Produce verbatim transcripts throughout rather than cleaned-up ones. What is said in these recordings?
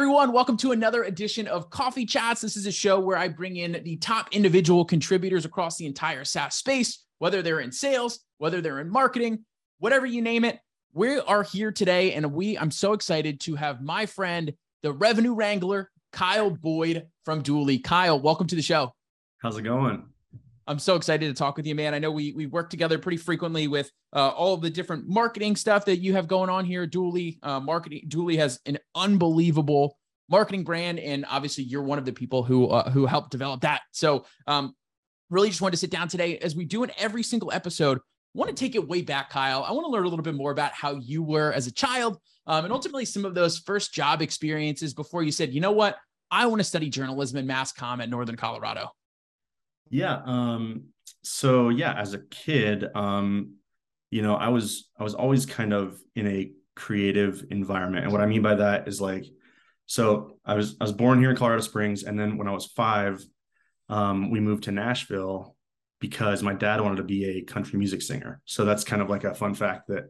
everyone. Welcome to another edition of Coffee Chats. This is a show where I bring in the top individual contributors across the entire SaaS space, whether they're in sales, whether they're in marketing, whatever you name it. We are here today, and we I'm so excited to have my friend, the revenue wrangler, Kyle Boyd from Dooly. Kyle, welcome to the show. How's it going? I'm so excited to talk with you, man. I know we we work together pretty frequently with uh, all of the different marketing stuff that you have going on here. Dooly uh, marketing. Dooly has an unbelievable marketing brand, and obviously, you're one of the people who uh, who helped develop that. So, um, really, just wanted to sit down today, as we do in every single episode. I want to take it way back, Kyle. I want to learn a little bit more about how you were as a child, um, and ultimately some of those first job experiences before you said, you know what, I want to study journalism and mass comm at Northern Colorado. Yeah. Um, so yeah, as a kid, um, you know, I was, I was always kind of in a creative environment. And what I mean by that is like, so I was, I was born here in Colorado Springs. And then when I was five, um, we moved to Nashville because my dad wanted to be a country music singer. So that's kind of like a fun fact that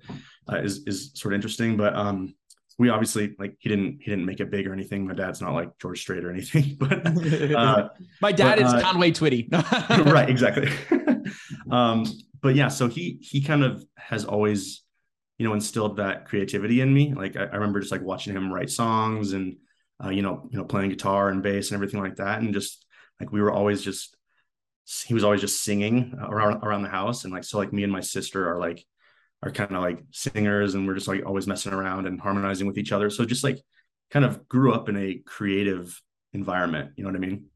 uh, is, is sort of interesting, but, um, we obviously like he didn't he didn't make it big or anything. My dad's not like George Strait or anything, but uh, my dad but, is uh, Conway Twitty. Right, exactly. um, but yeah, so he he kind of has always, you know, instilled that creativity in me. Like I, I remember just like watching him write songs and uh, you know you know playing guitar and bass and everything like that, and just like we were always just he was always just singing around around the house, and like so like me and my sister are like. are kind of like singers, and we're just like always messing around and harmonizing with each other. So just like kind of grew up in a creative environment. You know what I mean?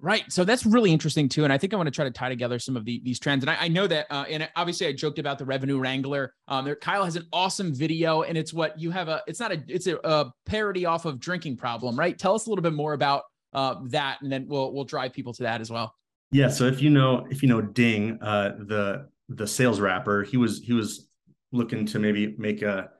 Right. So that's really interesting too. And I think I want to try to tie together some of the, these trends. And I, I know that, uh, and obviously I joked about the revenue wrangler. Um, there, Kyle has an awesome video, and it's what you have a, it's not a, it's a, a parody off of Drinking Problem, right? Tell us a little bit more about uh, that. And then we'll, we'll drive people to that as well. Yeah. So if you know, if you know, Ding, uh, the, the sales rapper, he was, he was, looking to maybe make a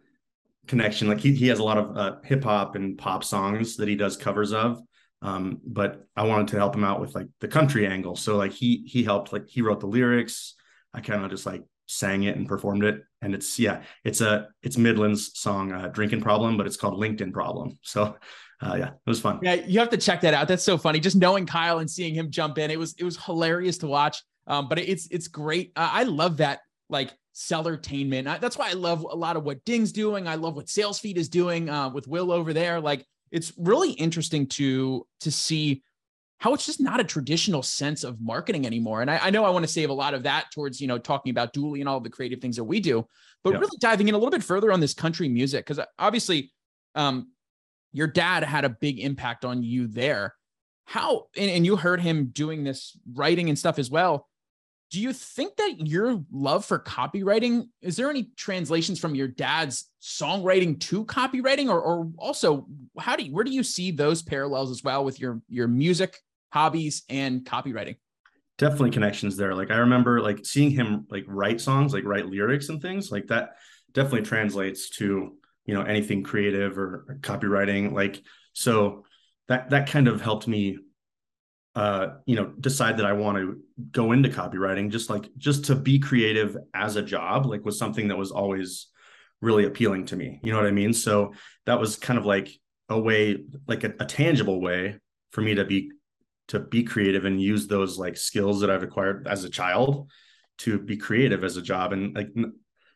connection. Like he he has a lot of uh, hip hop and pop songs that he does covers of. Um, but I wanted to help him out with like the country angle. So like he, he helped, like he wrote the lyrics. I kind of just like sang it and performed it. And it's, yeah, it's a, it's Midland's song, uh, Drinking Problem, but it's called LinkedIn Problem. So uh, yeah, it was fun. Yeah. You have to check that out. That's so funny. Just knowing Kyle and seeing him jump in. It was, it was hilarious to watch. Um, but it's, it's great. Uh, I love that. Like, sellertainment. I, that's why I love a lot of what Ding's doing. I love what SalesFeed is doing uh, with Will over there. Like it's really interesting to, to see how it's just not a traditional sense of marketing anymore. And I, I know I want to save a lot of that towards, you know, talking about Dooly and all the creative things that we do, but yeah. Really diving in a little bit further on this country music. Cause obviously um, your dad had a big impact on you there. How, and, and you heard him doing this writing and stuff as well. Do you think that your love for copywriting, is there any translations from your dad's songwriting to copywriting, or, or also how do you, where do you see those parallels as well with your, your music hobbies and copywriting? Definitely connections there. Like I remember like seeing him like write songs, like write lyrics and things like that definitely translates to, you know, anything creative or, or copywriting. Like, so that, that kind of helped me Uh, you know, decide that I want to go into copywriting, just like, just to be creative as a job, like was something that was always really appealing to me. You know what I mean? So that was kind of like a way, like a, a tangible way for me to be, to be creative and use those like skills that I've acquired as a child to be creative as a job. And like,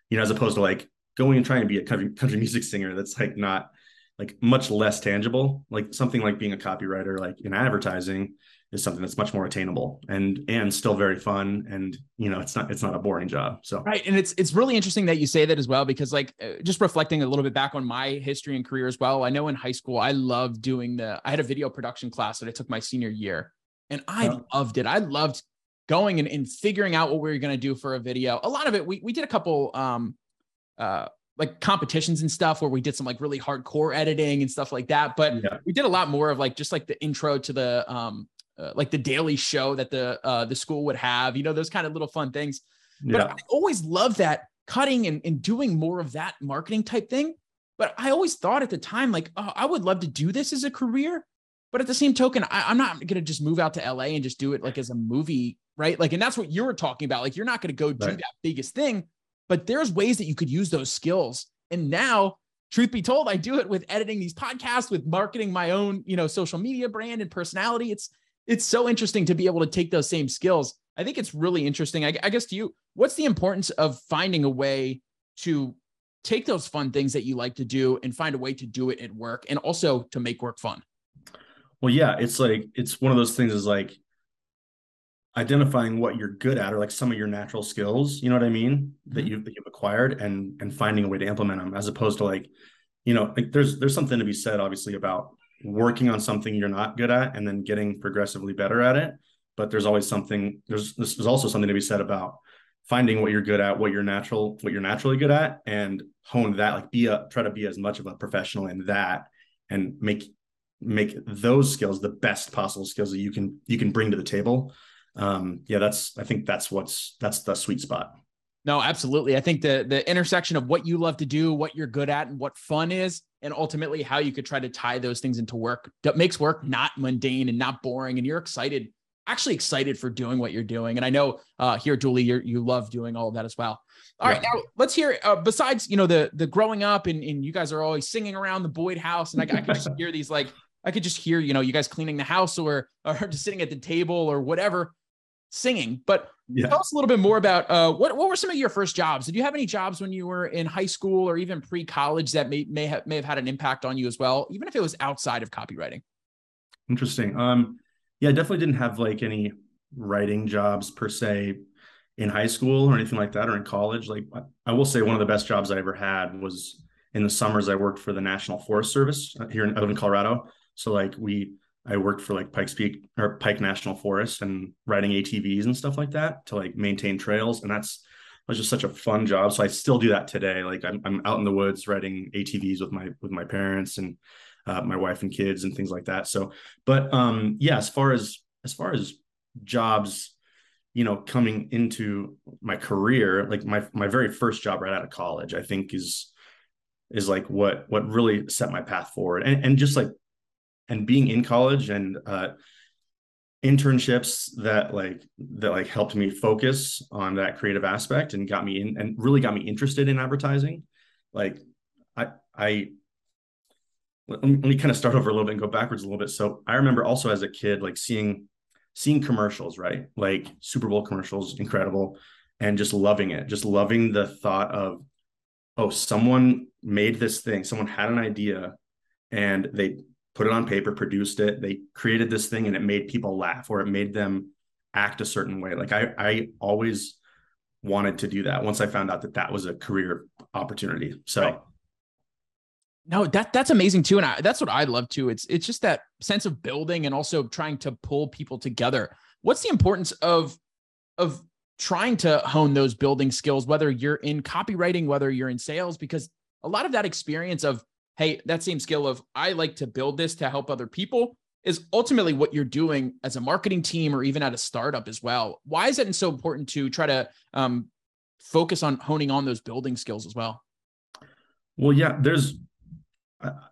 you know, as opposed to like going and trying to be a country, country music singer, that's like not like much less tangible, like something like being a copywriter, like in advertising, is something that's much more attainable and, and still very fun. And, you know, it's not, it's not a boring job. So, right. And it's, it's really interesting that you say that as well, because like uh, just reflecting a little bit back on my history and career as well. I know in high school, I loved doing the, I had a video production class that I took my senior year and I oh. loved it. I loved going and, and figuring out what we were going to do for a video. A lot of it, we, we did a couple, um, uh, like competitions and stuff where we did some like really hardcore editing and stuff like that. But yeah. We did a lot more of like, just like the intro to the, um, Uh, like the daily show that the uh, the school would have, you know, those kind of little fun things. But yeah. I always loved that cutting and, and doing more of that marketing type thing. But I always thought at the time, like, oh, I would love to do this as a career. But at the same token, I, I'm not going to just move out to L A and just do it like as a movie, right? Like, and that's what you were talking about. Like, you're not going to go do right. that biggest thing, but there's ways that you could use those skills. And now truth be told, I do it with editing these podcasts, with marketing my own, you know, social media brand and personality. It's, it's so interesting to be able to take those same skills. I think it's really interesting. I, I guess to you, what's the importance of finding a way to take those fun things that you like to do and find a way to do it at work and also to make work fun? Well, yeah, it's like, it's one of those things is like identifying what you're good at or like some of your natural skills, you know what I mean? Mm-hmm. That you've, that you've acquired and, and finding a way to implement them as opposed to like, you know, like there's, there's something to be said, obviously, about working on something you're not good at and then getting progressively better at it. But there's always something, there's, this is also something to be said about finding what you're good at, what you're natural, what you're naturally good at, and hone that, like be a, try to be as much of a professional in that and make, make those skills the best possible skills that you can, you can bring to the table. Um, yeah, that's, I think that's what's, that's the sweet spot. No, absolutely. I think the, the intersection of what you love to do, what you're good at, and what fun is, and ultimately how you could try to tie those things into work that makes work not mundane and not boring. And you're excited, actually excited for doing what you're doing. And I know uh, here, Dooly, you you love doing all of that as well. All yeah. right. Now let's hear, uh, besides, you know, the, the growing up and, and you guys are always singing around the Boyd house. And I, I could just hear these, like, I could just hear, you know, you guys cleaning the house or, or just sitting at the table or whatever, singing. But yeah. tell us a little bit more about uh, what, what were some of your first jobs? Did you have any jobs when you were in high school or even pre-college that may, may have, may have had an impact on you as well, even if it was outside of copywriting? Interesting. Um, yeah, I definitely didn't have like any writing jobs per se in high school or anything like that, or in college. Like I will say one of the best jobs I ever had was in the summers. I worked for the National Forest Service here in, in Colorado. So like we, I worked for like Pikes Peak or Pike National Forest and riding A T Vs and stuff like that to like maintain trails. And that's, was just such a fun job. So I still do that today. Like I'm, I'm out in the woods riding A T Vs with my, with my parents and uh, my wife and kids and things like that. So, but um, yeah, as far as, as far as jobs, you know, coming into my career, like my, my very first job right out of college, I think is, is like what, what really set my path forward. And, and just like, and being in college and uh, internships that like that like helped me focus on that creative aspect and got me in and really got me interested in advertising. Like I, I let me, let me kind of start over a little bit and go backwards a little bit. So I remember also as a kid, like seeing seeing commercials, right? Like Super Bowl commercials, incredible, and just loving it, just loving the thought of, oh, someone made this thing, someone had an idea, and they put it on paper, produced it, they created this thing and it made people laugh or it made them act a certain way. Like I, I always wanted to do that once I found out that that was a career opportunity. So. Right. No, that that's amazing too. And I, that's what I love too. It's, it's just that sense of building and also trying to pull people together. What's the importance of, of trying to hone those building skills, whether you're in copywriting, whether you're in sales, because a lot of that experience of, hey, that same skill of I like to build this to help other people is ultimately what you're doing as a marketing team or even at a startup as well. Why is it so important to try to um, focus on honing on those building skills as well? Well, yeah, there's,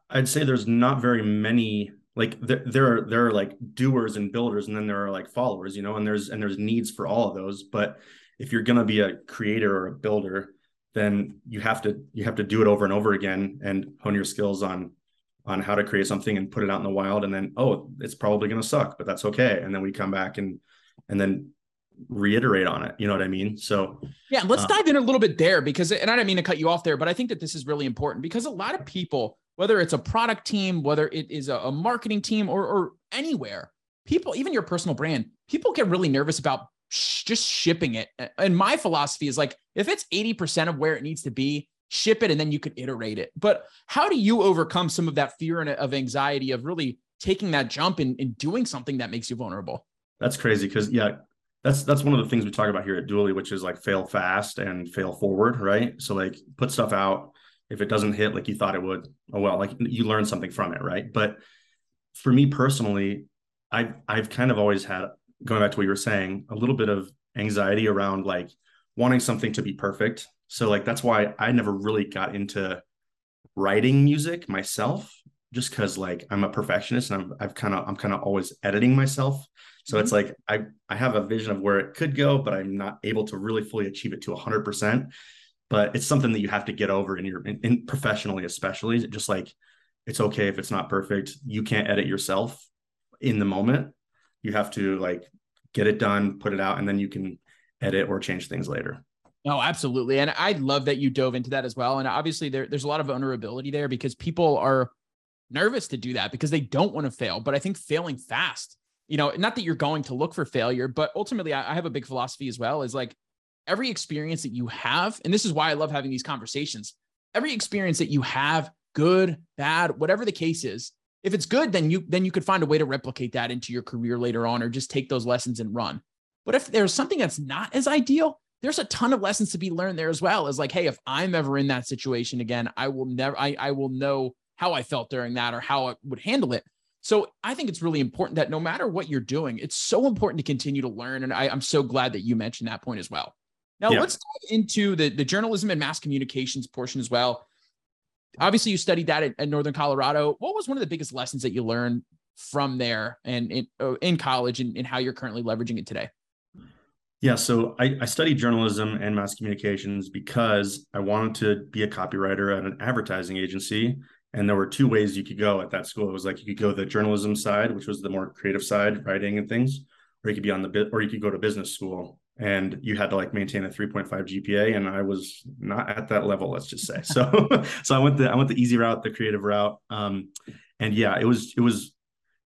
I'd say there's not very many, like there, there are, there are like doers and builders, and then there are like followers, you know, and there's, and there's needs for all of those. But if you're going to be a creator or a builder, then you have to you have to do it over and over again and hone your skills on on how to create something and put it out in the wild. And then, oh, it's probably going to suck, but that's okay. And then we come back and and then reiterate on it. You know what I mean? So yeah, let's um, dive in a little bit there because, and I didn't mean to cut you off there, but I think that this is really important because a lot of people, whether it's a product team, whether it is a, a marketing team or or anywhere, people, even your personal brand, people get really nervous about just shipping it. And my philosophy is like, if it's eighty percent of where it needs to be, ship it, and then you can iterate it. But how do you overcome some of that fear and of anxiety of really taking that jump and, and doing something that makes you vulnerable? That's crazy. Cause yeah, that's, that's one of the things we talk about here at Dooly, which is like fail fast and fail forward. Right. So like put stuff out. If it doesn't hit like you thought it would, oh, well, like you learn something from it. Right. But for me personally, I've, I've kind of always had, going back to what you were saying, a little bit of anxiety around like wanting something to be perfect. So like, that's why I never really got into writing music myself, just cause like I'm a perfectionist and I'm, I've kind of, I'm kind of always editing myself. So mm-hmm. It's like, I, I have a vision of where it could go, but I'm not able to really fully achieve it to a hundred percent. but it's something that you have to get over in your, in, in professionally, especially. Just like, it's okay if it's not perfect. You can't edit yourself in the moment. You have to like get it done, put it out, and then you can edit or change things later. No, absolutely. And I love that you dove into that as well. And obviously there, there's a lot of vulnerability there because people are nervous to do that because they don't want to fail. But I think failing fast, you know, not that you're going to look for failure, but ultimately I, I have a big philosophy as well, is like every experience that you have, and this is why I love having these conversations, every experience that you have, good, bad, whatever the case is, if it's good, then you, then you could find a way to replicate that into your career later on, or just take those lessons and run. But if there's something that's not as ideal, there's a ton of lessons to be learned there as well. As like, hey, if I'm ever in that situation again, I will never, I, I will know how I felt during that or how I would handle it. So I think it's really important that no matter what you're doing, it's so important to continue to learn. And I, I'm so glad that you mentioned that point as well. Now yeah. let's dive into the, the journalism and mass communications portion as well. Obviously you studied that at, at Northern Colorado. What was one of the biggest lessons that you learned from there and in, in college and, and how you're currently leveraging it today? Yeah. So I, I studied journalism and mass communications because I wanted to be a copywriter at an advertising agency. And there were two ways you could go at that school. It was like, you could go the journalism side, which was the more creative side, writing and things, or you could be on the bit, or you could go to business school, and you had to like maintain a three point five G P A. And I was not at that level, let's just say. So, so I went the, I went the easy route, the creative route. Um, and yeah, it was, it was,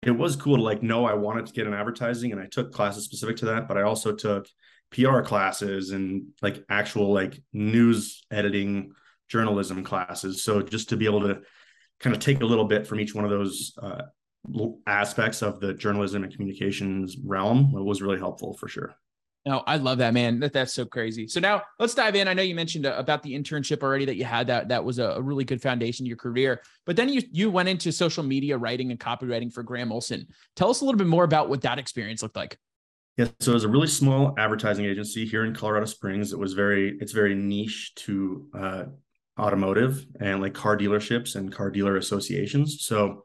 it was cool to like, know I wanted to get in advertising, and I took classes specific to that, but I also took P R classes and like actual like news editing, journalism classes. So just to be able to kind of take a little bit from each one of those uh, aspects of the journalism and communications realm, it was really helpful for sure. No, I love that, man. That, that's so crazy. So now let's dive in. I know you mentioned about the internship already that you had. That that was a really good foundation to your career. But then you you went into social media writing and copywriting for Graham Olson. Tell us a little bit more about what that experience looked like. Yeah, so it was a really small advertising agency here in Colorado Springs. It was very it's very niche to uh, automotive and like car dealerships and car dealer associations. So,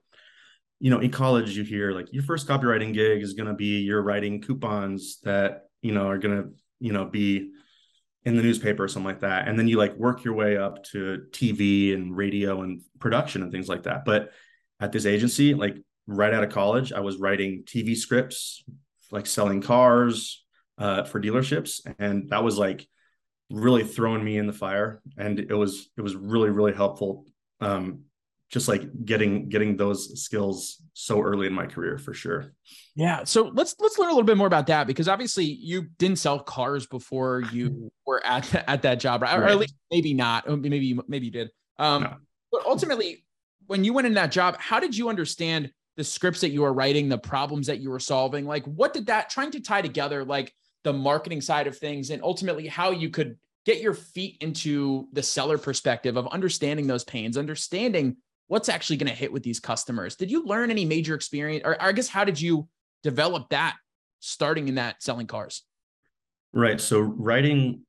you know, in college you hear like your first copywriting gig is going to be you're writing coupons that, you know, are going to, you know, be in the newspaper or something like that. And then you like work your way up to T V and radio and production and things like that. But at this agency, like right out of college, I was writing T V scripts, like selling cars uh, for dealerships. And that was like really throwing me in the fire. And it was, it was really, really helpful. Um, just like getting, getting those skills so early in my career for sure. Yeah. So let's, let's learn a little bit more about that, because obviously you didn't sell cars before you were at, the, at that job, right? Right. Or at least maybe not, maybe, maybe you did. Um, no. But ultimately when you went in that job, how did you understand the scripts that you were writing, the problems that you were solving? Like what did that, trying to tie together, like the marketing side of things and ultimately how you could get your feet into the seller perspective of understanding those pains, understanding what's actually going to hit with these customers. Did you learn any major experience, or I guess, how did you develop that starting in that selling cars? Right. So writing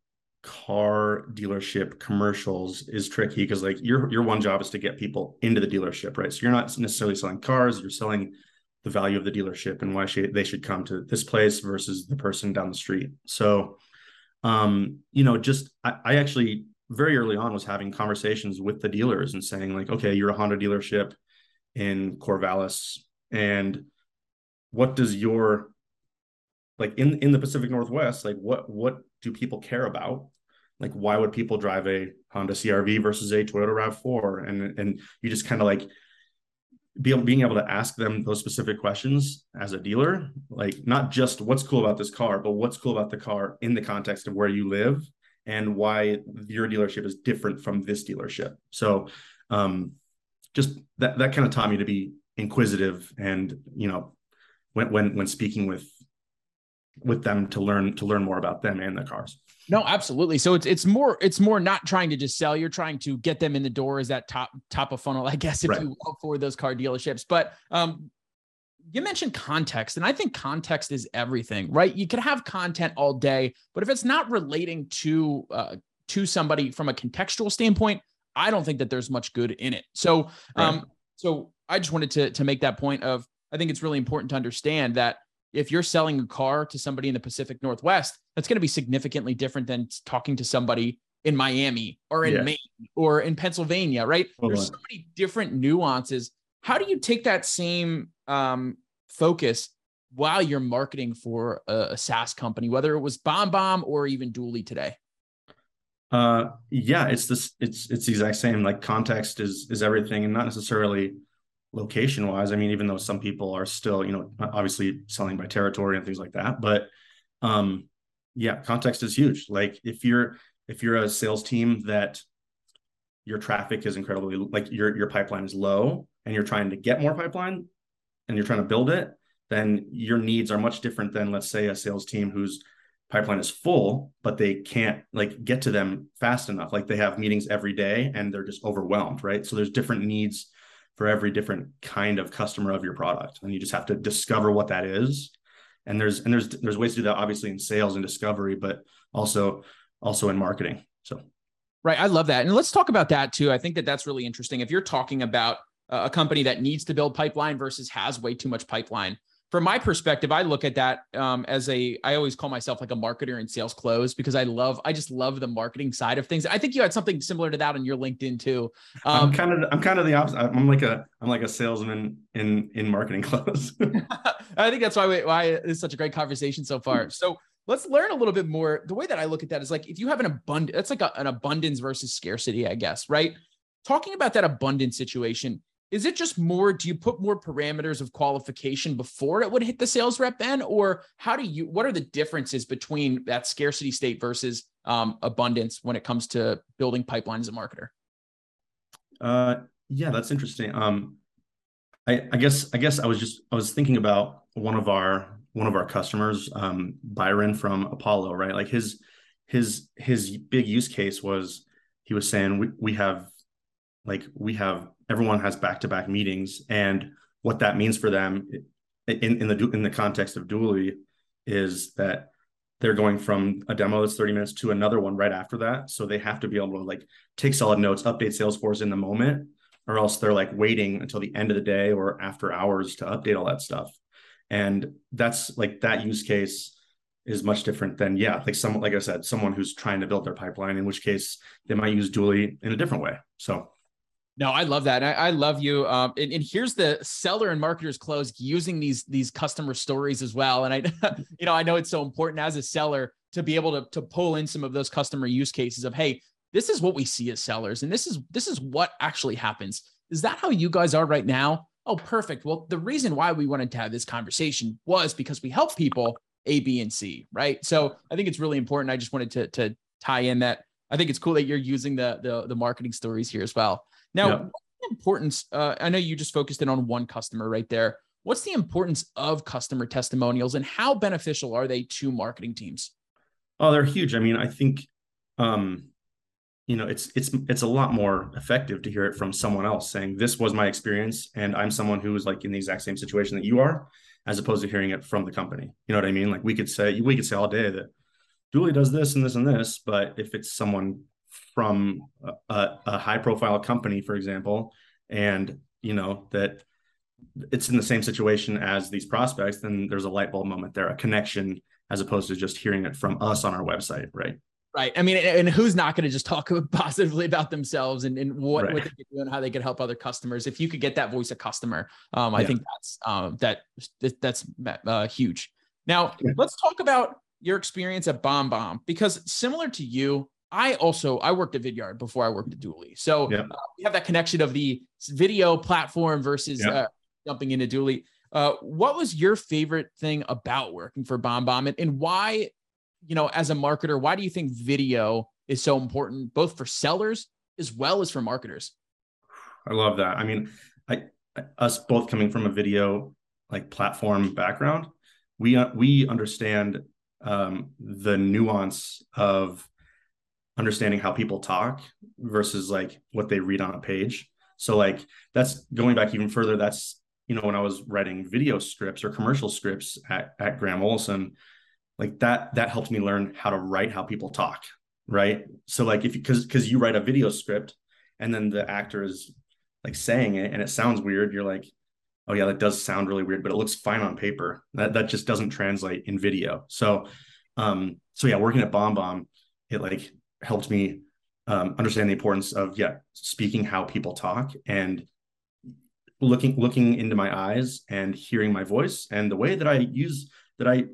car dealership commercials is tricky because like your, your one job is to get people into the dealership, right? So you're not necessarily selling cars, you're selling the value of the dealership and why should, they should come to this place versus the person down the street. So, um, you know, just, I, I actually very early on was having conversations with the dealers and saying like, okay, you're a Honda dealership in Corvallis. And what does your, like in, in the Pacific Northwest, like what, what do people care about? Like, why would people drive a Honda C R V versus a Toyota RAV four? And, and you just kind of like be able, being able to ask them those specific questions as a dealer, like not just what's cool about this car, but what's cool about the car in the context of where you live, and why your dealership is different from this dealership. So um, just that that kind of taught me to be inquisitive and, you know, when when when speaking with with them to learn to learn more about them and their cars. No, absolutely. So it's it's more it's more not trying to just sell, you're trying to get them in the door as that top top of funnel, I guess, if right. you will, for those car dealerships. But um, you mentioned context, and I think context is everything, right? You could have content all day, but if it's not relating to, uh, to somebody from a contextual standpoint, I don't think that there's much good in it. So, um, right. so I just wanted to, to make that point of, I think it's really important to understand that if you're selling a car to somebody in the Pacific Northwest, that's going to be significantly different than talking to somebody in Miami or in yeah. Maine or in Pennsylvania, right? Hold There's on. so many different nuances. How do you take that same um, focus while you're marketing for a, a SaaS company, whether it was BombBomb or even Dooly today? Uh, yeah, it's this. It's it's the exact same. Like context is is everything, and not necessarily location wise. I mean, even though some people are still, you know, obviously selling by territory and things like that, but um, yeah, context is huge. Like if you're if you're a sales team that your traffic is incredibly, like your your pipeline is low, and you're trying to get more pipeline, and you're trying to build it, then your needs are much different than, let's say, a sales team who's pipeline is full, but they can't like get to them fast enough. Like they have meetings every day and they're just overwhelmed, right? So there's different needs for every different kind of customer of your product. And you just have to discover what that is. And there's, and there's, there's ways to do that obviously in sales and discovery, but also, also in marketing. So. Right. I love that. And let's talk about that too. I think that that's really interesting. If you're talking about a company that needs to build pipeline versus has way too much pipeline, from my perspective, I look at that um, as a, I always call myself like a marketer in sales close because I love, I just love the marketing side of things. I think you had something similar to that on your LinkedIn too. Um, I'm kind of, I'm kind of the opposite. I'm like a, I'm like a salesman in, in marketing close. I think that's why, we, why it's such a great conversation so far. So let's learn a little bit more. The way that I look at that is like, if you have an abundance, that's like a, an abundance versus scarcity, I guess, right? Talking about that abundance situation, is it just more, do you put more parameters of qualification before it would hit the sales rep then? Or how do you, what are the differences between that scarcity state versus um, abundance when it comes to building pipeline as a marketer? Uh, yeah, that's interesting. Um, I, I guess, I guess I was just, I was thinking about one of our, one of our customers, um, Byron from Apollo, right? Like his, his, his big use case was, he was saying we, we have, like we have, everyone has back-to-back meetings, and what that means for them in, in the in the context of Dooly is that they're going from a demo that's thirty minutes to another one right after that. So they have to be able to like take solid notes, update Salesforce in the moment, or else they're like waiting until the end of the day or after hours to update all that stuff. And that's like that use case is much different than, yeah, like someone, like I said, someone who's trying to build their pipeline, in which case they might use Dooly in a different way. So. No, I love that. I, I love you. Um, and, and here's the seller and marketers close using these, these customer stories as well. And I, you know, I know it's so important as a seller to be able to, to pull in some of those customer use cases of, hey, this is what we see as sellers. And this is, this is what actually happens. Is that how you guys are right now? Oh, perfect. Well, the reason why we wanted to have this conversation was because we help people A, B, and C, right? So I think it's really important. I just wanted to, to tie in that. I think it's cool that you're using the, the, the marketing stories here as well. Now, yeah. What's the importance, uh, I know you just focused in on one customer right there. What's the importance of customer testimonials and how beneficial are they to marketing teams? Oh, they're huge. I mean, I think, um, you know, it's, it's, it's a lot more effective to hear it from someone else saying, this was my experience. And I'm someone who was like in the exact same situation that you are, as opposed to hearing it from the company. You know what I mean? Like we could say, we could say all day that Dooly does this and this and this, but if it's someone from a, a high profile company, for example, and you know that it's in the same situation as these prospects, then there's a light bulb moment there, a connection, as opposed to just hearing it from us on our website, right? Right. I mean, and who's not going to just talk positively about themselves and, and what, right. what they could do and how they could help other customers? If you could get that voice of customer, um, I yeah. think that's um, that that's uh, huge. Now yeah. let's talk about your experience at BombBomb, because similar to you, I also, I worked at Vidyard before I worked at Dooly. So yep. uh, we have that connection of the video platform versus yep. uh, jumping into Dooly. Uh, what was your favorite thing about working for BombBomb, and, and why, you know, as a marketer, why do you think video is so important, both for sellers as well as for marketers? I love that. I mean, I, I us both coming from a video like platform background, we, uh, we understand um, the nuance of understanding how people talk versus like what they read on a page. So like that's going back even further. That's, you know, when I was writing video scripts or commercial scripts at, at Graham Olson, like that, that helped me learn how to write how people talk. Right. So like if you, cause, cause you write a video script and then the actor is like saying it and it sounds weird. You're like, oh yeah, that does sound really weird, but it looks fine on paper. That that just doesn't translate in video. So, um, so yeah, working at BombBomb, it like, helped me um, understand the importance of, yeah, speaking how people talk and looking, looking into my eyes and hearing my voice and the way that I use, that I,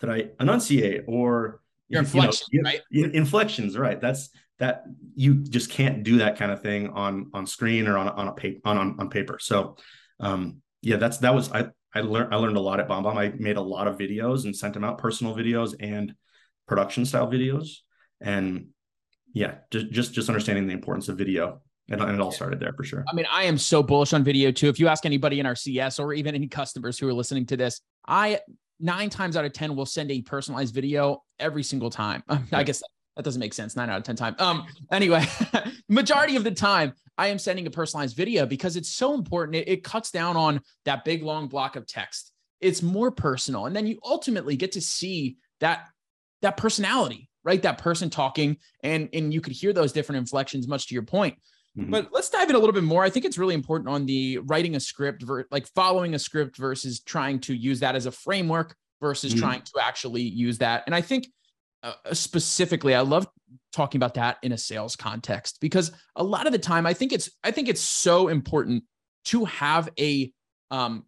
that I enunciate or Your inflection, you know, right? inflections, right. That's that you just can't do that kind of thing on, on screen or on, on a paper, on, on, on paper. So, um, yeah, that's, that was, I, I learned, I learned a lot at BombBomb. I made a lot of videos and sent them out, personal videos and production style videos. And yeah, just, just, just understanding the importance of video. And, and it all started there for sure. I mean, I am so bullish on video too. If you ask anybody in our C S or even any customers who are listening to this, I nine times out of ten will send a personalized video every single time. I guess that doesn't make sense. Nine out of ten times. Um, anyway, majority of the time I am sending a personalized video because it's so important. It, it cuts down on that big, long block of text. It's more personal. And then you ultimately get to see that, that personality, right? That person talking, and, and you could hear those different inflections, much to your point. Mm-hmm. But let's dive in a little bit more. I think it's really important on the writing a script, like following a script versus trying to use that as a framework versus mm-hmm. trying to actually use that. And I think uh, specifically, I love talking about that in a sales context, because a lot of the time I think it's, I think it's so important to have a, um,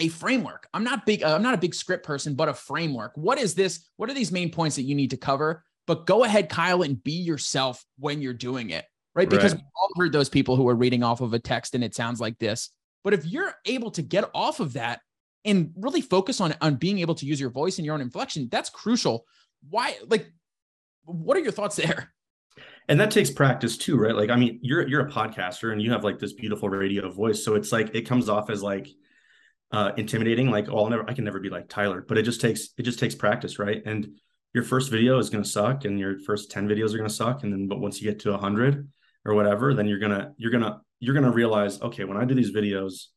a framework. I'm not big, uh, I'm not a big script person, but a framework. What is this? What are these main points that you need to cover? But go ahead, Kyle, and be yourself when you're doing it. Right? Because right. we've all heard those people who are reading off of a text and it sounds like this. But if you're able to get off of that and really focus on, on being able to use your voice and your own inflection, that's crucial. Why? Like, what are your thoughts there? And that takes practice too, right? Like, I mean, you're, you're a podcaster and you have like this beautiful radio voice. So it's like, it comes off as like uh, intimidating, like, oh, I'll never, I can never be like Tyler, but it just takes, it just takes practice. Right. And your first video is going to suck and your first ten videos are going to suck. And then, but once you get to a hundred, or whatever, then you're going to, you're going to, you're going to realize, okay, when I do these videos,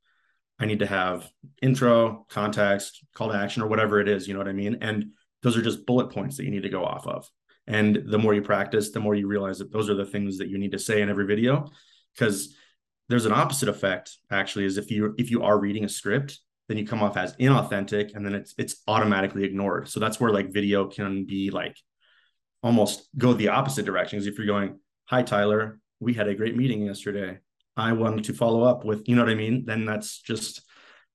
I need to have intro, context, call to action, or whatever it is. You know what I mean? And those are just bullet points that you need to go off of. And the more you practice, the more you realize that those are the things that you need to say in every video. Because there's an opposite effect actually, is if you, if you are reading a script, then you come off as inauthentic and then it's, it's automatically ignored. So that's where like video can be like almost go the opposite direction. Because if you're going, hi, Tyler, we had a great meeting yesterday, I wanted to follow up with, you know what I mean? Then that's just,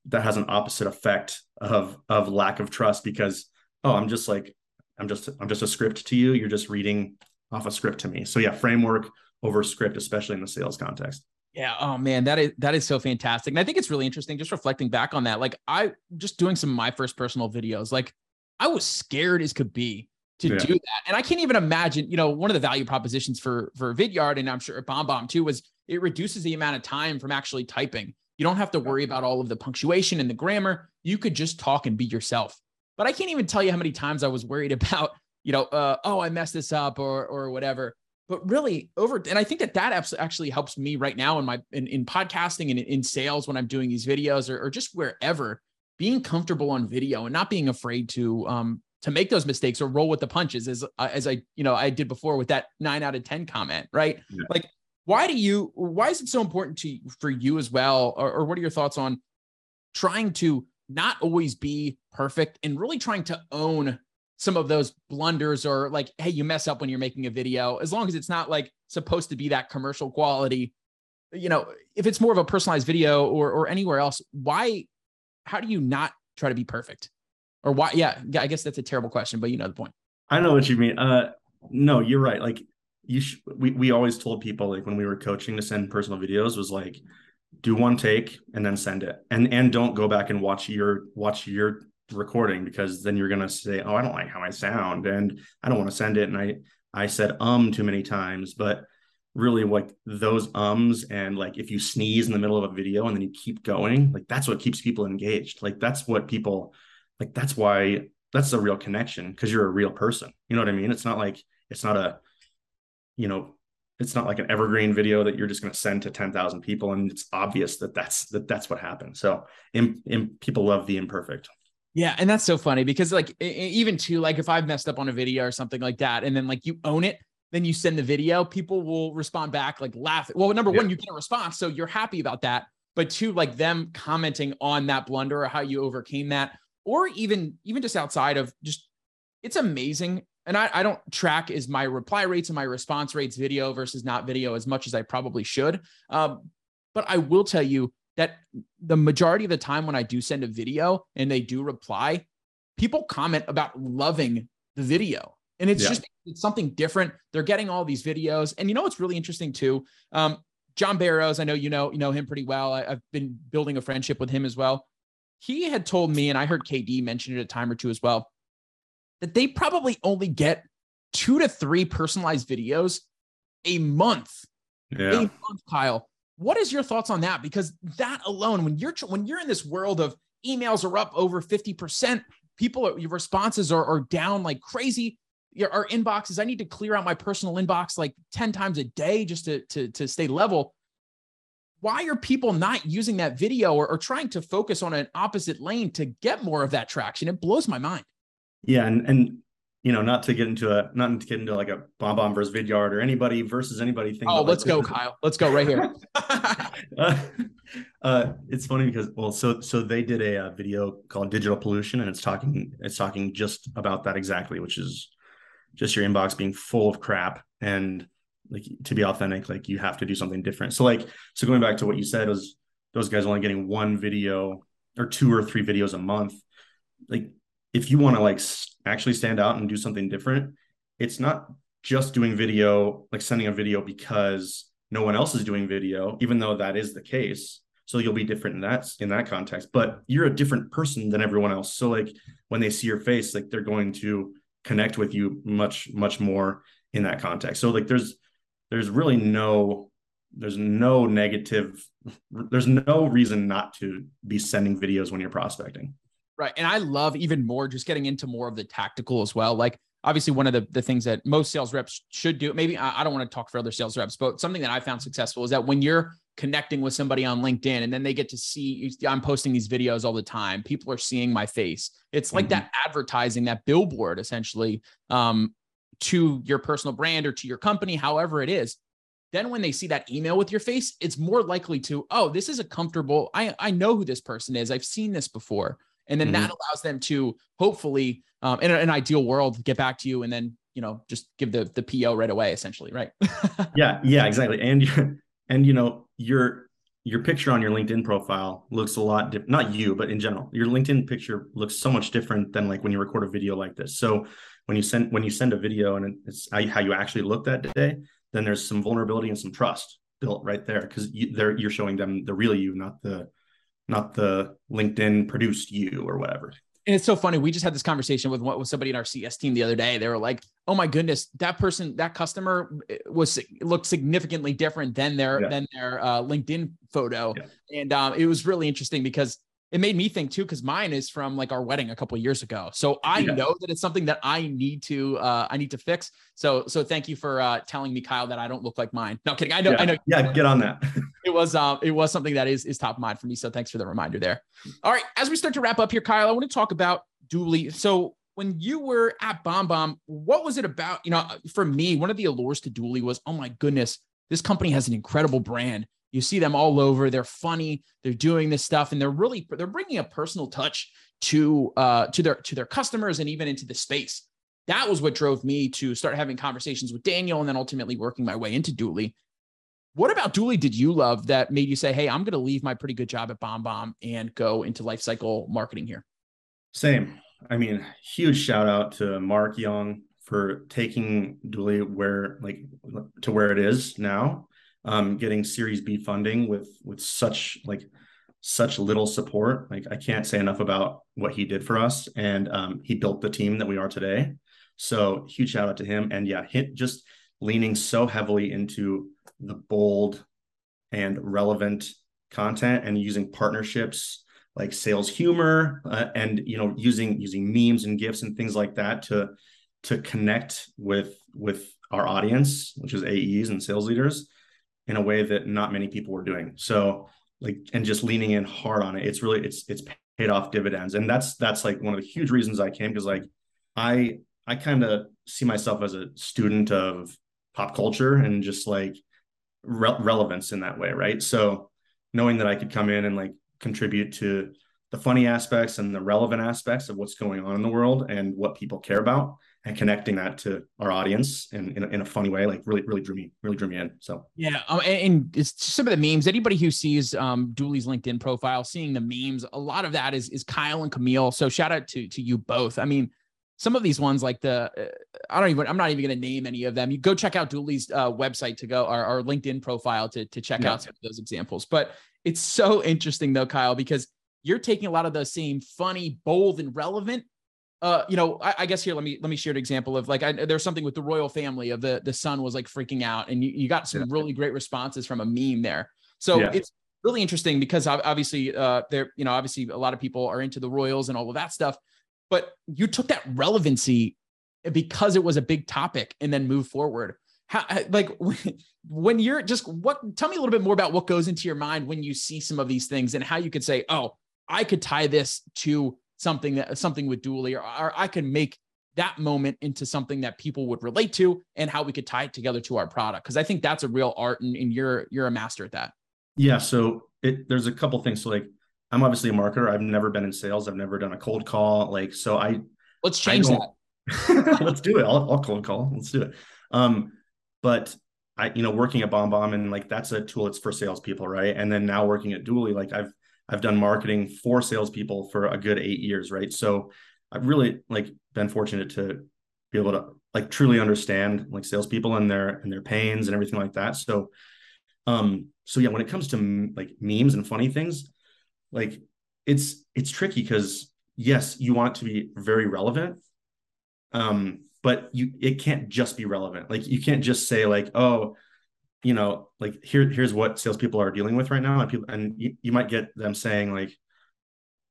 that has an opposite effect of, of lack of trust, because, oh, I'm just like, I'm just, I'm just a script to you. You're just reading off a script to me. So yeah, framework over script, especially in the sales context. Yeah. Oh man, that is, that is so fantastic. And I think it's really interesting just reflecting back on that. Like I just doing some of my first personal videos, like I was scared as could be to yeah. do that. And I can't even imagine, you know, one of the value propositions for, for Vidyard, and I'm sure BombBomb too, was it reduces the amount of time from actually typing. You don't have to worry about all of the punctuation and the grammar. You could just talk and be yourself. But I can't even tell you how many times I was worried about, you know, uh, oh, I messed this up or, or whatever, but really over. And I think that that actually helps me right now in my, in, in podcasting and in sales, when I'm doing these videos or, or just wherever, being comfortable on video and not being afraid to, um, to make those mistakes or roll with the punches as, as I, you know, I did before with that nine out of ten comment, right? Yeah. Like, why do you, why is it so important to, for you as well? Or, or what are your thoughts on trying to not always be perfect and really trying to own some of those blunders or like, hey, you mess up when you're making a video, as long as it's not like supposed to be that commercial quality, you know, if it's more of a personalized video or, or anywhere else, why, how do you not try to be perfect? Or why? Yeah, I guess that's a terrible question, but you know the point. I know what you mean. Uh, no, you're right. Like you, sh- we we always told people like when we were coaching to send personal videos was like, do one take and then send it, and and don't go back and watch your watch your recording, because then you're gonna say, oh, I don't like how I sound, and I don't want to send it, and I I said um too many times. But really, like those ums and like if you sneeze in the middle of a video and then you keep going, like that's what keeps people engaged. Like that's what people. Like, that's why that's a real connection, because you're a real person. You know what I mean? It's not like, it's not a, you know, it's not like an evergreen video that you're just going to send to ten thousand people. And it's obvious that that's, that that's what happened. So in, in, people love the imperfect. Yeah. And that's so funny because like, even too, like if I've messed up on a video or something like that, and then like you own it, then you send the video, people will respond back, like laugh. Well, number one, yeah. you get a response. So you're happy about that. But two, like them commenting on that blunder or how you overcame that. Or even, even just outside of just, it's amazing. and I, I don't track is my reply rates and my response rates, video versus not video, as much as I probably should. Um, but I will tell you that the majority of the time when I do send a video and they do reply, people comment about loving the video. And it's yeah. just it's something different. They're getting all these videos. And you know what's really interesting too? Um, John Barrows, I know you know you know him pretty well. I, I've been building a friendship with him as well. He had told me, and I heard K D mention it a time or two as well, that they probably only get two to three personalized videos a month. Yeah. A month, Kyle. What is your thoughts on that? Because that alone, when you're when you're in this world of emails are up over fifty percent, people, your responses are, are down like crazy. Your, our inboxes, I need to clear out my personal inbox like ten times a day just to, to, to stay level. Why are people not using that video or, or trying to focus on an opposite lane to get more of that traction? It blows my mind. Yeah. And, and, you know, not to get into a, not to get into like a BombBomb versus Vidyard or anybody versus anybody thing. Oh, let's like, go, Kyle. Let's go right here. uh, uh, it's funny because, well, so, so they did a, a video called Digital Pollution, and it's talking, it's talking just about that exactly, which is just your inbox being full of crap, and like to be authentic, like you have to do something different. So like, so going back to what you said was those guys only getting one video or two or three videos a month. Like if you want to like actually stand out and do something different, it's not just doing video, like sending a video because no one else is doing video, even though that is the case. So you'll be different in that, in that context, but you're a different person than everyone else. So like when they see your face, like they're going to connect with you much, much more in that context. So like, there's, there's really no, there's no negative, there's no reason not to be sending videos when you're prospecting. Right. And I love even more just getting into more of the tactical as well. Like obviously one of the, the things that most sales reps should do, maybe I, I don't want to talk for other sales reps, but something that I found successful is that when you're connecting with somebody on LinkedIn and then they get to see, I'm posting these videos all the time. People are seeing my face. It's like mm-hmm. that advertising, that billboard essentially um, to your personal brand or to your company, however it is. Then when they see that email with your face, it's more likely to, oh, this is a comfortable, I, I know who this person is. I've seen this before. And then mm-hmm. that allows them to hopefully um, in an ideal world, get back to you and then, you know, just give the, the P O right away, essentially. Right. yeah. Yeah, exactly. And you And, you know, your your picture on your LinkedIn profile looks a lot different, not you, but in general, your LinkedIn picture looks so much different than like when you record a video like this. So when you send when you send a video and it's how you actually look that day, then there's some vulnerability and some trust built right there because you, they're, you're showing them the real you, not the not the LinkedIn produced you or whatever. And it's so funny. We just had this conversation with what was somebody in our C S team the other day. They were like, "Oh my goodness, that person, that customer was looked significantly different than their yeah. than their uh, LinkedIn photo." Yeah. And um, it was really interesting because it made me think too. Because mine is from like our wedding a couple of years ago, so I yeah. know that it's something that I need to uh, I need to fix. So so thank you for uh, telling me, Kyle, that I don't look like mine. No kidding. I know. Yeah. I know. Yeah, get on that. It was uh, it was something that is is top of mind for me. So thanks for the reminder there. All right, as we start to wrap up here, Kyle, I want to talk about Dooly. So when you were at BombBomb, what was it about? You know, for me, one of the allures to Dooly was, oh my goodness, this company has an incredible brand. You see them all over. They're funny. They're doing this stuff, and they're really they're bringing a personal touch to uh, to their to their customers and even into the space. That was what drove me to start having conversations with Daniel, and then ultimately working my way into Dooly. What about Dooly did you love that made you say, hey, I'm going to leave my pretty good job at BombBomb and go into lifecycle marketing here? Same. I mean, huge shout out to Mark Jung for taking Dooly where like to where it is now, um, getting Series B funding with with such like such little support. Like I can't say enough about what he did for us, and um, he built the team that we are today. So huge shout out to him. And yeah, hit just leaning so heavily into the bold and relevant content and using partnerships like sales humor uh, and, you know, using, using memes and GIFs and things like that to, to connect with, with our audience, which is A Es and sales leaders in a way that not many people were doing. So like, and just leaning in hard on it. It's really, it's, it's paid off dividends. And that's, that's like one of the huge reasons I came. Cause like, I, I kind of see myself as a student of pop culture and just like, Re- relevance in that way, right? So knowing that I could come in and like contribute to the funny aspects and the relevant aspects of what's going on in the world and what people care about, and connecting that to our audience in, in, a, in a funny way, like really, really drew me, really drew me in. So yeah. Um, and it's some of the memes, anybody who sees um, Dooly's LinkedIn profile, seeing the memes, a lot of that is, is Kyle and Camille. So shout out to, to you both. I mean, some of these ones like the, uh, I don't even, I'm not even going to name any of them. You go check out Dooly's uh, website to go, or, or LinkedIn profile to, to check yeah. out some of those examples. But it's so interesting though, Kyle, because you're taking a lot of those same funny, bold, and relevant. Uh, you know, I, I guess here, let me, let me share an example of like, I, there's something with the royal family of the, the son was like freaking out, and you, you got some yeah. really great responses from a meme there. So yeah. it's really interesting because obviously uh, there, you know, obviously a lot of people are into the royals and all of that stuff, but you took that relevancy because it was a big topic and then moved forward. How, like when you're just what, tell me a little bit more about what goes into your mind when you see some of these things and how you could say, oh, I could tie this to something that something with Dooly, or, or I can make that moment into something that people would relate to and how we could tie it together to our product. Cause I think that's a real art, and, and you're, you're a master at that. Yeah. So it, there's a couple things. So like, I'm obviously a marketer. I've never been in sales. I've never done a cold call. Like, so I, let's change I that. Let's do it. I'll, I'll cold call. Let's do it. Um, but I, you know, working at BombBomb, and like, that's a tool, it's for salespeople. Right. And then now working at Dooly, like I've, I've done marketing for salespeople for a good eight years, right? So I've really like been fortunate to be able to like truly understand like salespeople and their and their pains and everything like that. So, um, so yeah, when it comes to like memes and funny things, like it's it's tricky because yes, you want it to be very relevant, um, but you it can't just be relevant. Like you can't just say like, oh, you know, like here, here's what salespeople are dealing with right now. And people, and you, you might get them saying like,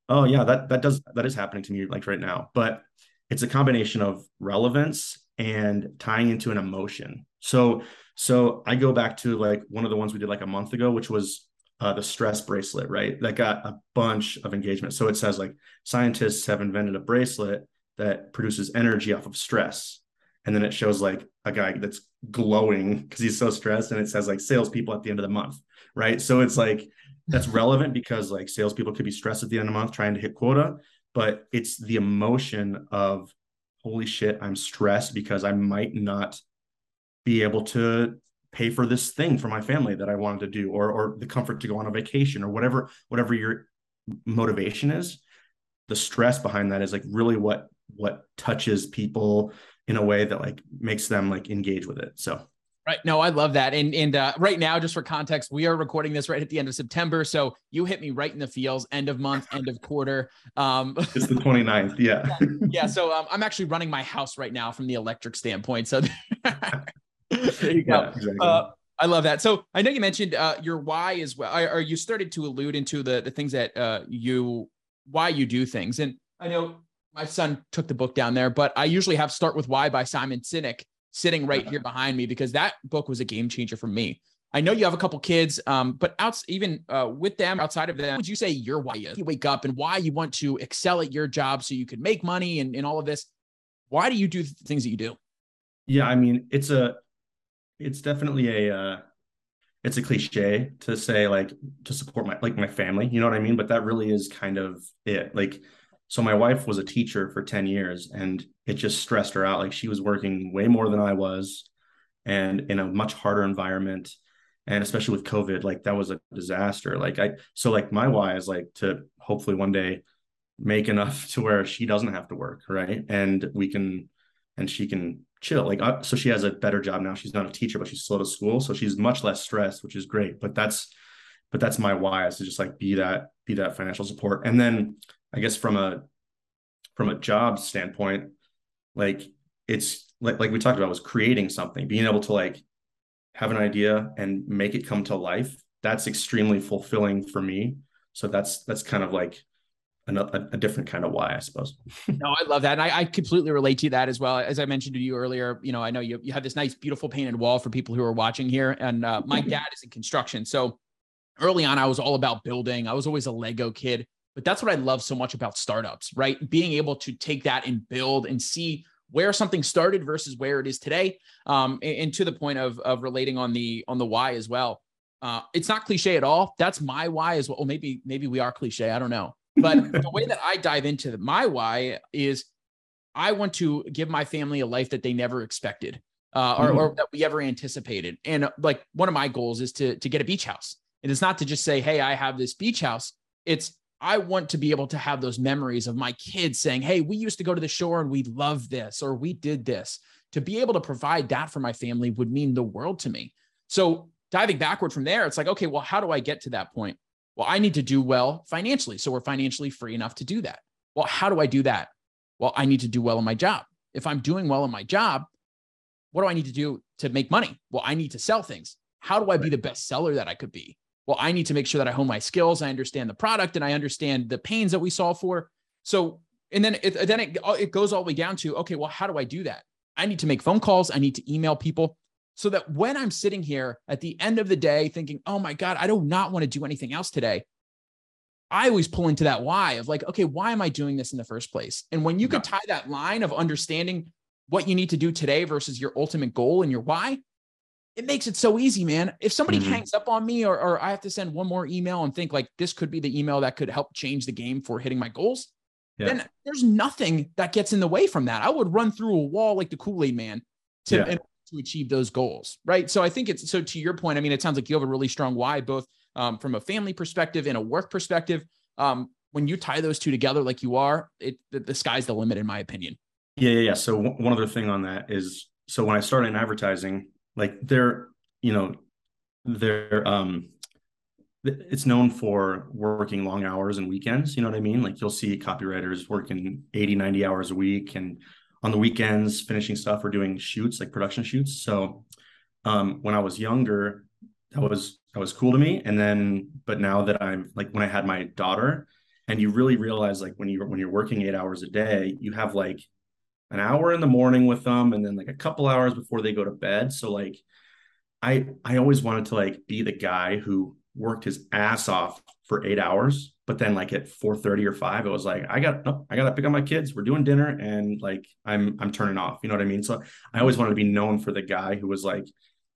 oh yeah, that, that does, that is happening to me like right now, but it's a combination of relevance and tying into an emotion. So, so I go back to like one of the ones we did like a month ago, which was uh, the stress bracelet, right? That got a bunch of engagement. So it says like scientists have invented a bracelet that produces energy off of stress. And then it shows like a guy that's glowing because he's so stressed. And it says like salespeople at the end of the month, right? So it's like, that's relevant because like salespeople could be stressed at the end of the month trying to hit quota, but it's the emotion of, holy shit, I'm stressed because I might not be able to pay for this thing for my family that I wanted to do, or, or the comfort to go on a vacation or whatever, whatever your motivation is. The stress behind that is like really what, what touches people in a way that like makes them like engage with it. So, right. No, I love that. And, and uh, right now, just for context, we are recording this right at the end of September. So you hit me right in the feels, end of month, end of quarter. Um, it's the twenty-ninth. Yeah. Yeah. So um, I'm actually running my house right now from the electric standpoint. So there you go. Yeah, exactly. uh, I love that. So I know you mentioned uh, your why as well, or you started to allude into the, the things that uh, you, why you do things. And I know my son took the book down there, but I usually have Start With Why by Simon Sinek sitting right here behind me because that book was a game changer for me. I know you have a couple kids, um, but outs even uh, with them, outside of them, what would you say your why is? You wake up and why you want to excel at your job so you could make money and, and all of this. Why do you do the things that you do? Yeah, I mean, it's a, it's definitely a, uh, it's a cliche to say like to support my like my family, you know what I mean? But that really is kind of it, like. So my wife was a teacher for ten years and it just stressed her out. Like she was working way more than I was and in a much harder environment. And especially with COVID, like that was a disaster. Like I, so like my why is like to hopefully one day make enough to where she doesn't have to work. Right. And we can, and she can chill. Like, uh, so she has a better job now. She's not a teacher, but she's still at school. So she's much less stressed, which is great. But that's, but that's my why is to just like be that, be that financial support. And then I guess from a, from a job standpoint, like it's like, like we talked about was creating something, being able to like have an idea and make it come to life. That's extremely fulfilling for me. So that's, that's kind of like another, a different kind of why, I suppose. No, I love that. And I, I completely relate to that as well. As I mentioned to you earlier, you know, I know you, you have this nice, beautiful painted wall for people who are watching here. And uh, my dad is in construction. So early on, I was all about building. I was always a Lego kid. But that's what I love so much about startups, right? Being able to take that and build and see where something started versus where it is today. Um, and, and to the point of, of relating on the, on the why as well. Uh, it's not cliche at all. That's my why as well. Well, maybe, maybe we are cliche. I don't know. But the way that I dive into the, my why is I want to give my family a life that they never expected uh, or, mm-hmm. or that we ever anticipated. And like one of my goals is to, to get a beach house. And it's not to just say, hey, I have this beach house. It's I want to be able to have those memories of my kids saying, hey, we used to go to the shore and we loved this, or we did this. To be able to provide that for my family would mean the world to me. So diving backward from there, it's like, okay, well, how do I get to that point? Well, I need to do well financially. So we're financially free enough to do that. Well, how do I do that? Well, I need to do well in my job. If I'm doing well in my job, what do I need to do to make money? Well, I need to sell things. How do I be the best seller that I could be? Well, I need to make sure that I hone my skills. I understand the product and I understand the pains that we solve for. So, and then it, then it, it goes all the way down to, okay, well, how do I do that? I need to make phone calls. I need to email people so that when I'm sitting here at the end of the day thinking, oh my God, I do not want to do anything else today. I always pull into that why of like, okay, why am I doing this in the first place? And when you can tie that line of understanding what you need to do today versus your ultimate goal and your why, it makes it so easy, man. If somebody mm-hmm. hangs up on me or, or I have to send one more email and think like, this could be the email that could help change the game for hitting my goals, yeah. then there's nothing that gets in the way from that. I would run through a wall like the Kool-Aid man to, yeah. and, to achieve those goals, right? So I think it's, so to your point, I mean, it sounds like you have a really strong why, both Um, from a family perspective and a work perspective, um, when you tie those two together like you are, it the, the sky's the limit, in my opinion. Yeah, yeah, yeah. So w- one other thing on that is, so when I started in advertising, like they're, you know, they're, um, th- it's known for working long hours and weekends, you know what I mean? Like you'll see copywriters working eighty, ninety hours a week and on the weekends finishing stuff or doing shoots, like production shoots. So um, when I was younger, that was that was cool to me. And then, but now that I'm like, when I had my daughter, and you really realize like when you when you're working eight hours a day, you have like an hour in the morning with them, and then like a couple hours before they go to bed. So like, I I always wanted to like be the guy who worked his ass off for eight hours, but then like at four thirty or five, it was like I got oh, I got to pick up my kids, we're doing dinner, and like I'm I'm turning off. You know what I mean? So I always wanted to be known for the guy who was like,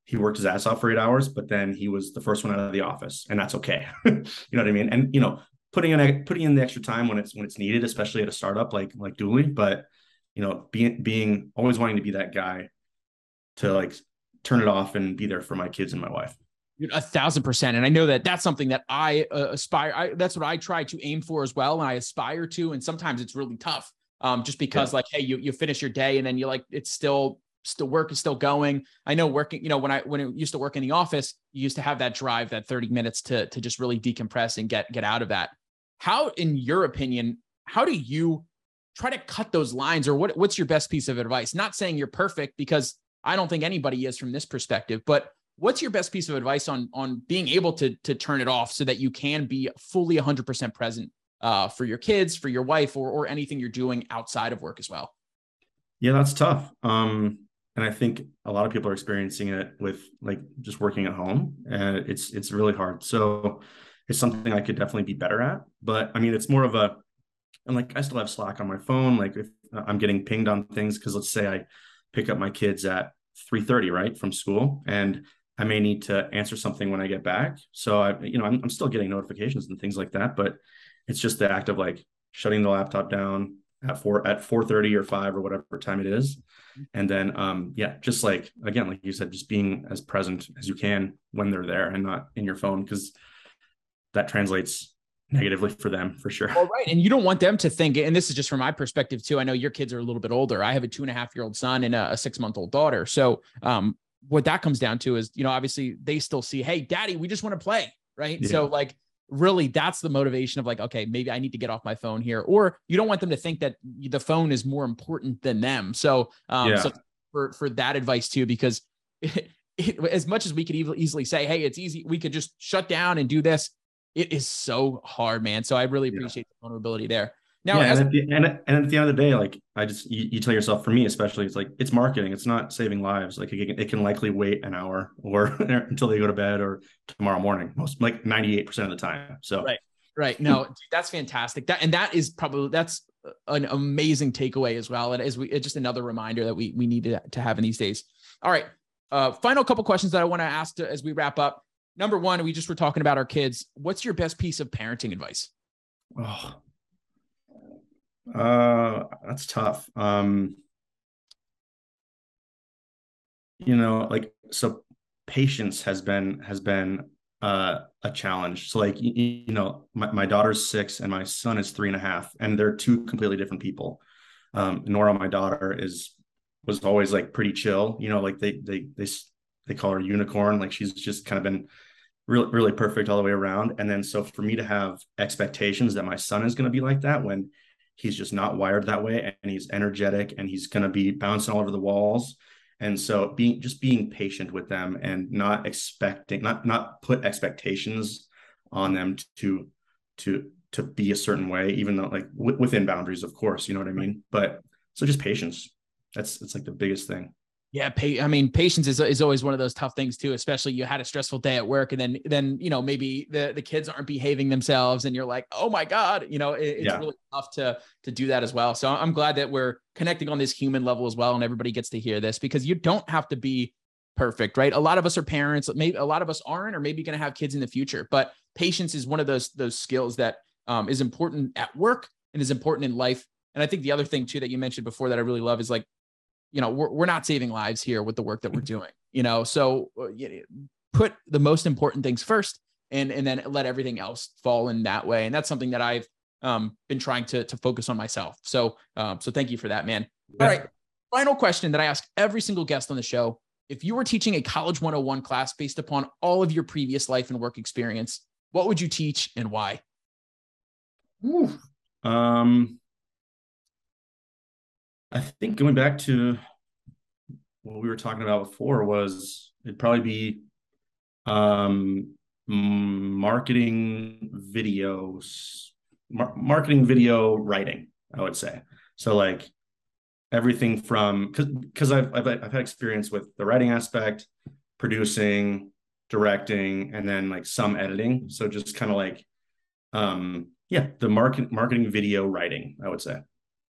he worked his ass off for eight hours, but then he was the first one out of the office, and that's okay. You know what I mean? And, you know, putting in, putting in the extra time when it's, when it's needed, especially at a startup like, like Dooly, but, you know, being, being always wanting to be that guy to like turn it off and be there for my kids and my wife. Dude, a thousand percent. And I know that that's something that I uh, aspire. I, that's what I try to aim for as well. And I aspire to, and sometimes it's really tough um, just because yeah. like, hey, you, you finish your day and then you're like, it's still, still work is still going. I know working, you know, when I, when I used to work in the office, you used to have that drive, that thirty minutes to, to just really decompress and get, get out of that. How, in your opinion, how do you try to cut those lines, or what, what's your best piece of advice? Not saying you're perfect, because I don't think anybody is from this perspective, but what's your best piece of advice on, on being able to, to turn it off so that you can be fully a hundred percent present uh, for your kids, for your wife, or, or anything you're doing outside of work as well? Yeah, that's tough. Um, And I think a lot of people are experiencing it with like just working at home, and uh, it's, it's really hard. So it's something I could definitely be better at, but I mean, it's more of a, and like, I still have Slack on my phone. Like if I'm getting pinged on things, cause let's say I pick up my kids at three thirty, right, from school, and I may need to answer something when I get back. So I, you know, I'm, I'm still getting notifications and things like that, but it's just the act of like shutting the laptop down at four, at four thirty or five or whatever time it is. And then, um, yeah, just like, again, like you said, just being as present as you can when they're there and not in your phone, because that translates negatively for them for sure. Well, right. And you don't want them to think, and this is just from my perspective too. I know your kids are a little bit older. I have a two and a half year old son and a six month old daughter. So, um, what that comes down to is, you know, obviously they still see, hey, daddy, we just want to play. Right. Yeah. So like, really, that's the motivation of like, okay, maybe I need to get off my phone here, or you don't want them to think that the phone is more important than them. So, um, yeah. so for, for that advice too, because it, it, as much as we could easily say, hey, it's easy, we could just shut down and do this, it is so hard, man. So I really appreciate yeah. the vulnerability there. Now, yeah, as- and, at the, and, at, and at the end of the day, like I just, you, you tell yourself, for me, especially, it's like, it's marketing, it's not saving lives. Like it, it can likely wait an hour or until they go to bed or tomorrow morning, most like ninety-eight percent of the time. So, right. Right. No, dude, that's fantastic. That, and that is probably, that's an amazing takeaway as well. And as we, it's just another reminder that we, we need to, to have in these days. All right. Uh, final couple questions that I want to ask to, as we wrap up. Number one, we just were talking about our kids. What's your best piece of parenting advice? Oh, Uh, that's tough. Um, you know, like, so patience has been, has been, uh, a challenge. So like, you, you know, my, my daughter's six and my son is three and a half, and they're two completely different people. Um, Nora, my daughter, is, was always like pretty chill, you know, like they, they, they, they call her unicorn. Like, she's just kind of been really, really perfect all the way around. And then, so for me to have expectations that my son is going to be like that when he's just not wired that way, and he's energetic, and he's going to be bouncing all over the walls. And so being, just being patient with them and not expecting, not, not put expectations on them to, to, to be a certain way, even though like w- within boundaries, of course, you know what I mean? But so just patience. That's, that's like the biggest thing. Yeah. Pa- I mean, patience is, is always one of those tough things too, especially you had a stressful day at work, and then, then, you know, maybe the, the kids aren't behaving themselves and you're like, oh my God, you know, it, it's yeah. really tough to, to do that as well. So I'm glad that we're connecting on this human level as well. And everybody gets to hear this, because you don't have to be perfect, right? A lot of us are parents, maybe a lot of us aren't, or maybe going to have kids in the future, but patience is one of those, those skills that um, is important at work and is important in life. And I think the other thing too, that you mentioned before that I really love is like, you know, we're, we're not saving lives here with the work that we're doing, you know, so put the most important things first, and, and then let everything else fall in that way. And that's something that I've um, been trying to, to focus on myself. So, um, so thank you for that, man. Yeah. All right. Final question that I ask every single guest on the show. If you were teaching a College one oh one class based upon all of your previous life and work experience, what would you teach and why? Ooh. Um, I think going back to what we were talking about before was, it'd probably be um, marketing videos, mar- marketing video writing, I would say. So like everything from, cause, cause I've, I've, I've had experience with the writing aspect, producing, directing, and then like some editing. So just kind of like, um, yeah, the market, marketing video writing, I would say.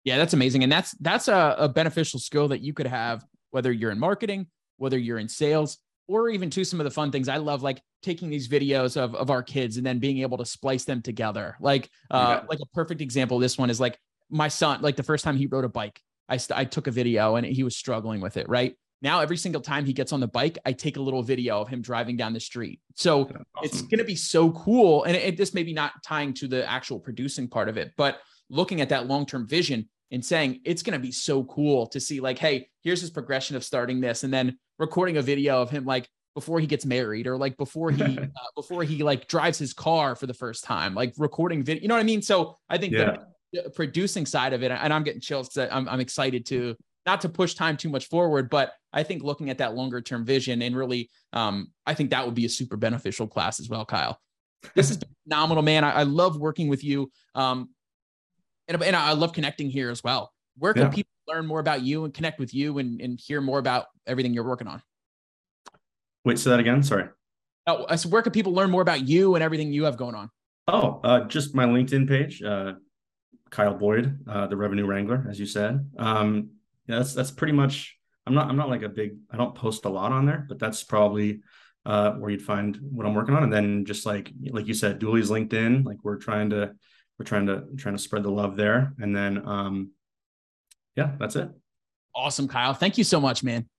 Yeah, that's amazing. And that's, that's a, a beneficial skill that you could have, whether you're in marketing, whether you're in sales, or even to some of the fun things. I love like taking these videos of, of our kids and then being able to splice them together. Like, uh, yeah. like a perfect example. This one is like my son, like the first time he rode a bike, I, st- I took a video and he was struggling with it. Right now, every single time he gets on the bike, I take a little video of him driving down the street. So awesome. It's going to be so cool. And it, it, this may be not tying to the actual producing part of it, but looking at that long-term vision and saying, it's going to be so cool to see like, hey, here's his progression of starting this. And then recording a video of him, like before he gets married, or like before he, uh, before he like drives his car for the first time, like recording video, you know what I mean? So I think yeah. the, the producing side of it, and I'm getting chills because I'm, I'm excited to not to push time too much forward, but I think looking at that longer term vision and really, um, I think that would be a super beneficial class as well, Kyle. This has been phenomenal, man. I, I love working with you. Um, And, and I love connecting here as well. Where can yeah. people learn more about you and connect with you and, and hear more about everything you're working on? Wait, say that again. Sorry. Oh, so where can people learn more about you and everything you have going on? Oh, uh, just my LinkedIn page, uh, Kyle Boyd, uh, the Revenue Wrangler, as you said. Um, yeah, that's that's pretty much. I'm not I'm not like a big. I don't post a lot on there, but that's probably uh, where you'd find what I'm working on. And then just like like you said, Dooly's LinkedIn. Like we're trying to. We're trying to trying to spread the love there. And then, um, yeah, that's it. Awesome, Kyle. Thank you so much, man.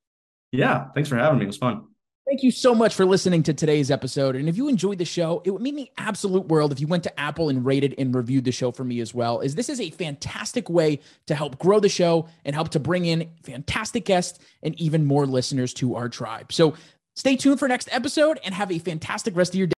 Yeah. Thanks for having me. It was fun. Thank you so much for listening to today's episode. And if you enjoyed the show, it would mean the absolute world if you went to Apple and rated and reviewed the show for me as well, as this is a fantastic way to help grow the show and help to bring in fantastic guests and even more listeners to our tribe. So stay tuned for next episode and have a fantastic rest of your day.